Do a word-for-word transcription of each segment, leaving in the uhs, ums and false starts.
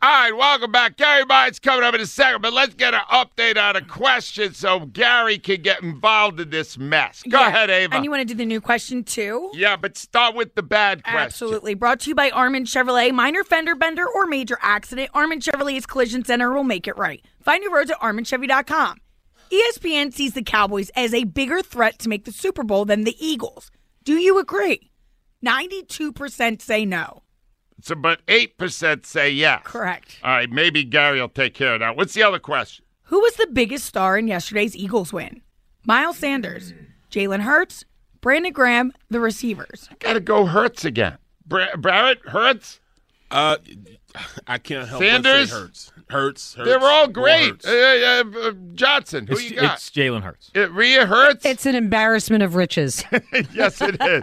All right, welcome back. Gary Myers coming up in a second, but let's get an update on a question so Gary can get involved in this mess. Go yeah. ahead, Ava. And you want to do the new question, too? Yeah, but start with the bad question. Absolutely. Brought to you by Armand Chevrolet. Minor fender bender or major accident, Armand Chevrolet's Collision Center will make it right. Find your roads at armand chevy dot com. E S P N sees the Cowboys as a bigger threat to make the Super Bowl than the Eagles. Do you agree? ninety-two percent say no. So, but eight percent say yes. Correct. All right, maybe Gary will take care of that. What's the other question? Who was the biggest star in yesterday's Eagles win? Miles Sanders, Jalen Hurts, Brandon Graham, the receivers. I got to go Hurts again. Bra- Barrett, Hurts? Uh, I can't help Sanders? But say Hurts. Hurts, Hurts. They're all great. Uh, uh, uh, Johnson, who it's, you got? It's Jalen Hurts. It Rhea Hurts? It's an embarrassment of riches. Yes, it is.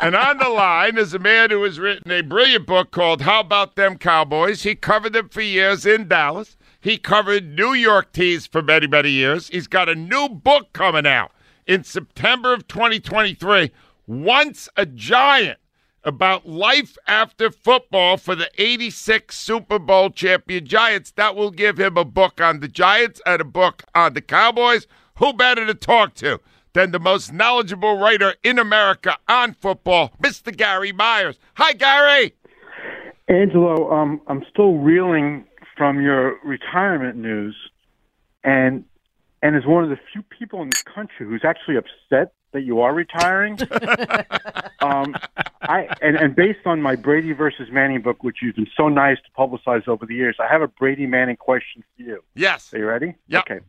And on the line is a man who has written a brilliant book called How About Them Cowboys. He covered them for years in Dallas. He covered New York teams for many, many years. He's got a new book coming out in September of twenty twenty-three, Once a Giant, about life after football for the eighty-six Super Bowl champion Giants. That will give him a book on the Giants and a book on the Cowboys. Who better to talk to than the most knowledgeable writer in America on football, Mister Gary Myers. Hi, Gary. Angelo, um, I'm still reeling from your retirement news, and and as one of the few people in the country who's actually upset that you are retiring. um, I and, and based on my Brady versus Manning book, which you've been so nice to publicize over the years, I have a Brady Manning question for you. Yes. Are you ready? Yep. Okay.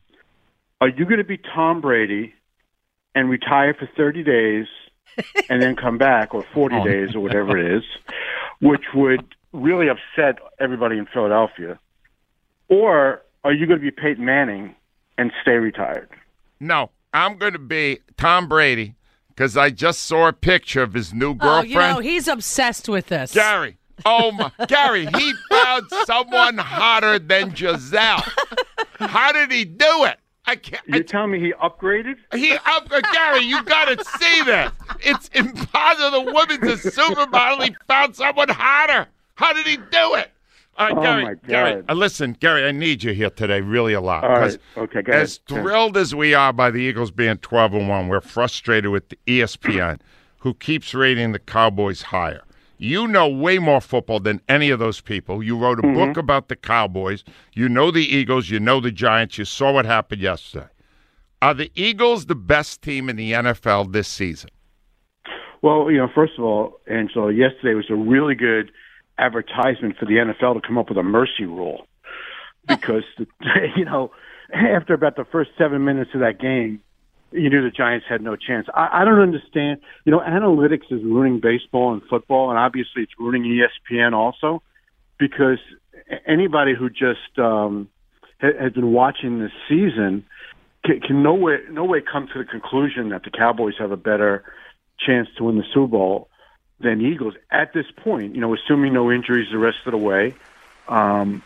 Are you going to be Tom Brady and retire for thirty days and then come back, or forty oh. days or whatever it is, which would really upset everybody in Philadelphia? Or are you going to be Peyton Manning and stay retired? No. I'm going to be Tom Brady because I just saw a picture of his new girlfriend. Oh, you know, he's obsessed with this. Gary. Oh, my. Gary, he found someone hotter than Giselle. How did he do it? I can't. You're I, telling me he upgraded? He up, uh, Gary, you got to see this. It's impossible. The woman's a supermodel. He found someone hotter. How did he do it? All right, oh Gary, my God. Gary, uh, listen, Gary, I need you here today really a lot. All right, okay, go ahead. As thrilled as we are by the Eagles being twelve and one, we're frustrated with the E S P N, who keeps rating the Cowboys higher. You know way more football than any of those people. You wrote a mm-hmm. book about the Cowboys. You know the Eagles. You know the Giants. You saw what happened yesterday. Are the Eagles the best team in the N F L this season? Well, you know, first of all, Angela, yesterday was a really good advertisement for the N F L to come up with a mercy rule, because you know, after about the first seven minutes of that game, you knew the Giants had no chance. I, I don't understand. You know, analytics is ruining baseball and football, and obviously it's ruining E S P N also, because anybody who just um, has been watching this season can, can no way no way come to the conclusion that the Cowboys have a better chance to win the Super Bowl than Eagles at this point, you know, assuming no injuries the rest of the way. Um,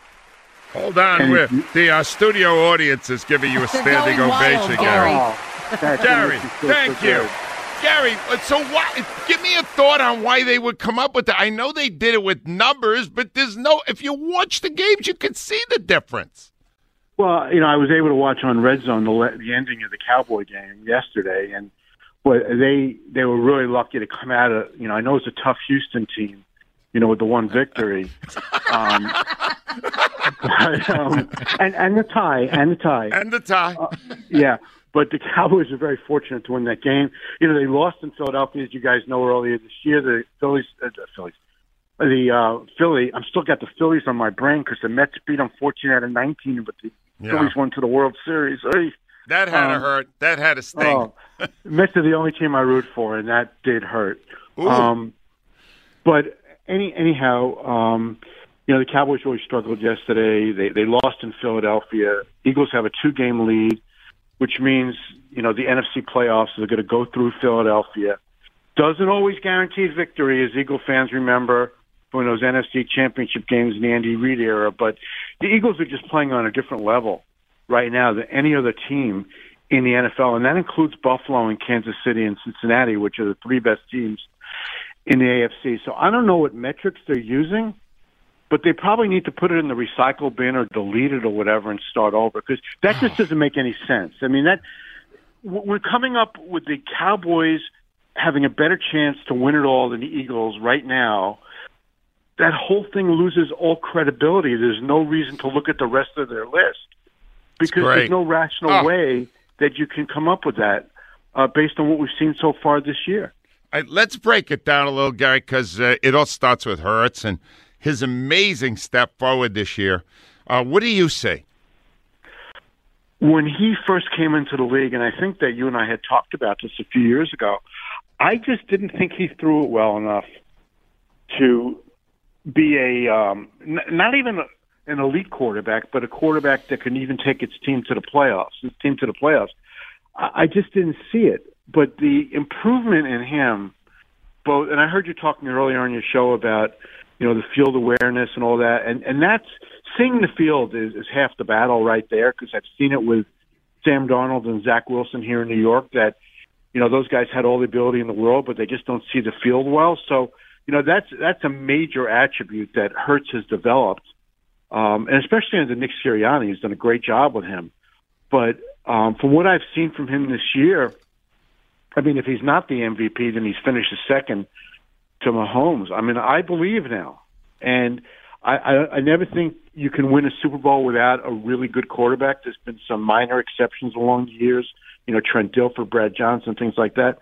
Hold on, we're, the uh, studio audience is giving you a standing ovation, Gary. Oh, Gary, thank so you. Gary, so why, give me a thought on why they would come up with that. I know they did it with numbers, but there's no, if you watch the games, you can see the difference. Well, you know, I was able to watch on Red Zone the, the ending of the Cowboy game yesterday, and But they they were really lucky to come out of, you know, I know it's a tough Houston team, you know, with the one victory. Um, But, um, and, and the tie, and the tie. And the tie. Uh, yeah, but the Cowboys are very fortunate to win that game. You know, they lost in Philadelphia, as you guys know, earlier this year. The Phillies, uh, Phillies, the uh, Philly, I'm still got the Phillies on my brain because the Mets beat them fourteen out of nineteen, but the yeah. Phillies won to the World Series. Hey. That had um, a hurt. That had a sting. Oh, Mets are the only team I root for, and that did hurt. Ooh. Um, but any anyhow, um, you know, the Cowboys really struggled yesterday. They they lost in Philadelphia. Eagles have a two-game lead, which means, you know, the N F C playoffs are going to go through Philadelphia. Doesn't always guarantee victory, as Eagle fans remember from those N F C championship games in the Andy Reid era. But the Eagles are just playing on a different level right now than any other team in the N F L, and that includes Buffalo and Kansas City and Cincinnati, which are the three best teams in the A F C. So I don't know what metrics they're using, but they probably need to put it in the recycle bin or delete it or whatever and start over, because that just doesn't make any sense. I mean, that we're coming up with the Cowboys having a better chance to win it all than the Eagles right now. That whole thing loses all credibility. There's no reason to look at the rest of their list, because there's no rational oh. way that you can come up with that uh, based on what we've seen so far this year. All right, let's break it down a little, Gary, because uh, it all starts with Hurts and his amazing step forward this year. Uh, what do you say? When he first came into the league, and I think that you and I had talked about this a few years ago, I just didn't think he threw it well enough to be a um, – n- not even – an elite quarterback, but a quarterback that can even take its team to the playoffs, its team to the playoffs. I just didn't see it. But the improvement in him, both, and I heard you talking earlier on your show about, you know, the field awareness and all that, and, and that's, seeing the field is, is half the battle right there, because I've seen it with Sam Donald and Zach Wilson here in New York, that, you know, those guys had all the ability in the world, but they just don't see the field well. So, you know, that's, that's a major attribute that Hurts has developed. Um, and especially under Nick Sirianni, he's done a great job with him. But um, from what I've seen from him this year, I mean, if he's not the M V P, then he's finished a second to Mahomes. I mean, I believe now. And I, I, I never think you can win a Super Bowl without a really good quarterback. There's been some minor exceptions along the years, you know, Trent Dilfer, Brad Johnson, things like that.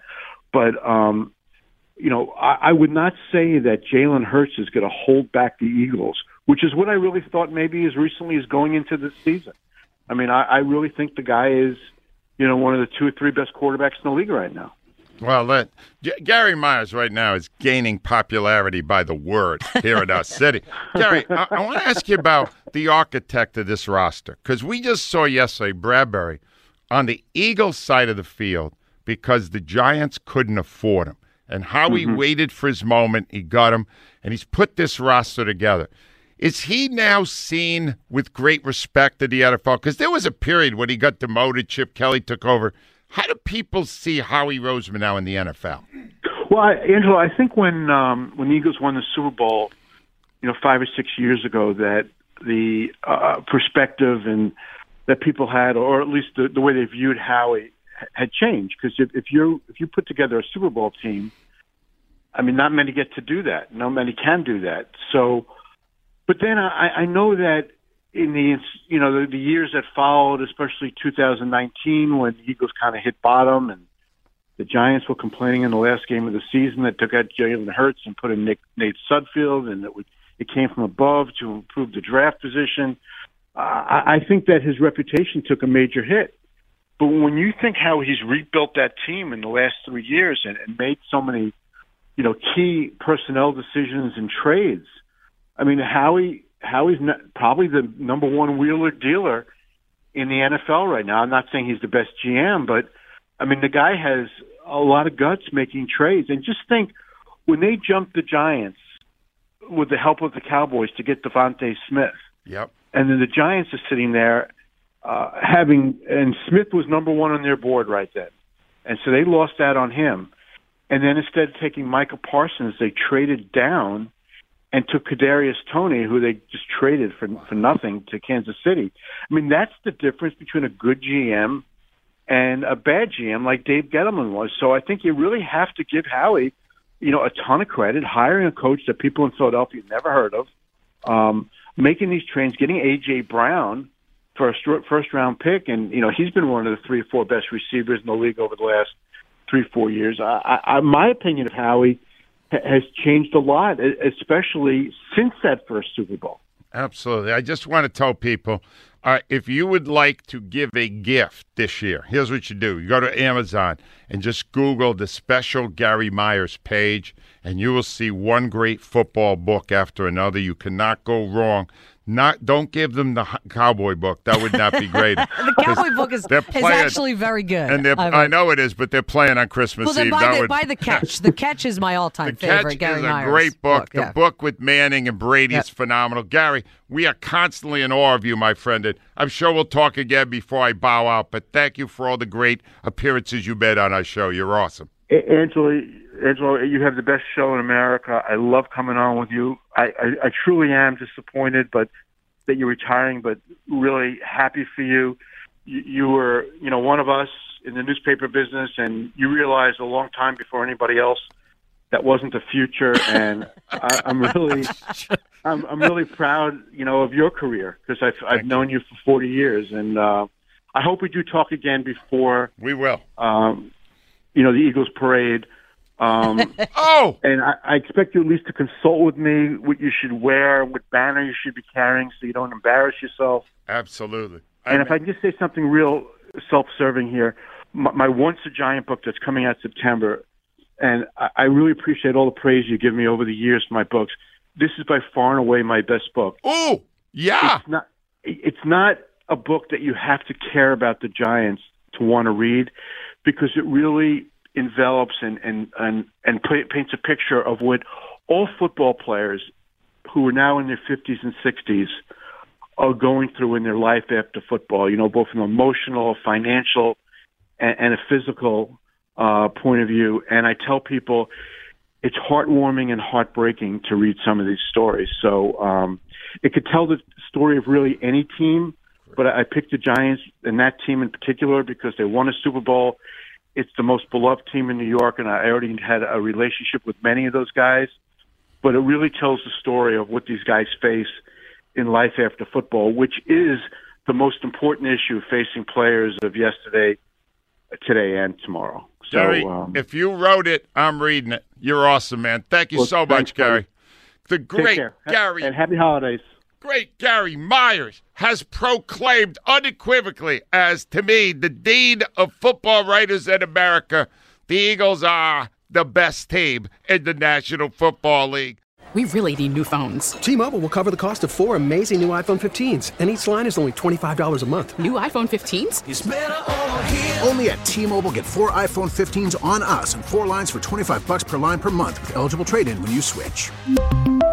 But, um, you know, I, I would not say that Jalen Hurts is going to hold back the Eagles, which is what I really thought maybe as recently as going into this season. I mean, I, I really think the guy is, you know, one of the two or three best quarterbacks in the league right now. Well, that, G- Gary Myers right now is gaining popularity by the word here in our city. Gary, I, I want to ask you about the architect of this roster, because we just saw yesterday Bradbury on the Eagles side of the field because the Giants couldn't afford him, and how mm-hmm. he waited for his moment, he got him, and he's put this roster together. Is he now seen with great respect at the N F L? Because there was a period when he got demoted, Chip Kelly took over. How do people see Howie Roseman now in the N F L? Well, I, Angelo, I think when um, when the Eagles won the Super Bowl, you know, five or six years ago, that the uh, perspective and that people had, or at least the, the way they viewed Howie, had changed. Because if, if you if you put together a Super Bowl team, I mean, not many get to do that. Not many can do that. So. But then I, I know that in the you know the, the years that followed, especially two thousand nineteen, when the Eagles kind of hit bottom, and the Giants were complaining in the last game of the season that took out Jalen Hurts and put in Nick Nate Sudfield, and it, would, it came from above to improve the draft position. Uh, I, I think that his reputation took a major hit. But when you think how he's rebuilt that team in the last three years and, and made so many you know key personnel decisions and trades. I mean, Howie Howie's not, probably the number one wheeler dealer in the N F L right now. I'm not saying he's the best G M, but, I mean, the guy has a lot of guts making trades. And just think, when they jumped the Giants with the help of the Cowboys to get Devontae Smith, yep. and then the Giants are sitting there uh, having – and Smith was number one on their board right then. And so they lost that on him. And then instead of taking Michael Parsons, they traded down and took Kadarius Toney, who they just traded for for nothing to Kansas City. I mean, that's the difference between a good G M and a bad G M like Dave Gettleman was. So I think you really have to give Howie, you know, a ton of credit, hiring a coach that people in Philadelphia never heard of. Um, making these trades, getting A J Brown for a first-round pick, and, you know, he's been one of the three or four best receivers in the league over the last three, four years. I, I, my opinion of Howie has changed a lot, especially since that first Super Bowl. Absolutely. I just want to tell people, uh, if you would like to give a gift this year, here's what you do. You go to Amazon and just Google the special Gary Myers page, and you will see one great football book after another. You cannot go wrong. Not Don't give them the Cowboy book. That would not be great. The Cowboy book is, playing, is actually very good. And I, mean, I know it is, but they're playing on Christmas well, Eve. Buy that the, would, buy The Catch. The Catch is my all-time favorite Gary Myers. The Catch is a great book. book the yeah. book with Manning and Brady is yeah. phenomenal. Gary, we are constantly in awe of you, my friend. And I'm sure we'll talk again before I bow out, but thank you for all the great appearances you made on our show. You're awesome. Angela, Angela, you have the best show in America. I love coming on with you. I, I, I truly am disappointed, but that you're retiring, but really happy for you. you. You were, you know, one of us in the newspaper business, and you realized a long time before anybody else that wasn't the future. And I, I'm really, I'm, I'm really proud, you know, of your career, because I've I've known you for forty years, and uh, I hope we do talk again before we will. Um, You know, the Eagles parade. Um, oh! And I, I expect you at least to consult with me what you should wear, what banner you should be carrying so you don't embarrass yourself. Absolutely. I and mean, if I can just say something real self-serving here, my, my Once a Giant book that's coming out September, and I, I really appreciate all the praise you give me over the years for my books. This is by far and away my best book. Oh, yeah! It's not, it's not a book that you have to care about the Giants to want to read, because it really envelops and and and, and play, paints a picture of what all football players who are now in their fifties and sixties are going through in their life after football, you know, both from an emotional, financial, and, and a physical uh, point of view. And I tell people it's heartwarming and heartbreaking to read some of these stories. So um, it could tell the story of really any team, but I picked the Giants and that team in particular because they won a Super Bowl. It's the most beloved team in New York, and I already had a relationship with many of those guys. But it really tells the story of what these guys face in life after football, which is the most important issue facing players of yesterday, today, and tomorrow. So, Gary, um, if you wrote it, I'm reading it. You're awesome, man. Thank you well, so much, Gary. The great Gary. And happy holidays. Great Gary Myers has proclaimed unequivocally as, to me, the dean of football writers in America. The Eagles are the best team in the National Football League. We really need new phones. T-Mobile will cover the cost of four amazing new iPhone fifteens, and each line is only twenty-five dollars a month. New iPhone fifteens? It's better over here. Only at T-Mobile, get four iPhone fifteens on us and four lines for twenty-five dollars per line per month with eligible trade-in when you switch.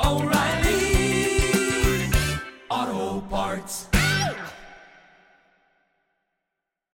oh, oh, O'Reilly Auto Parts.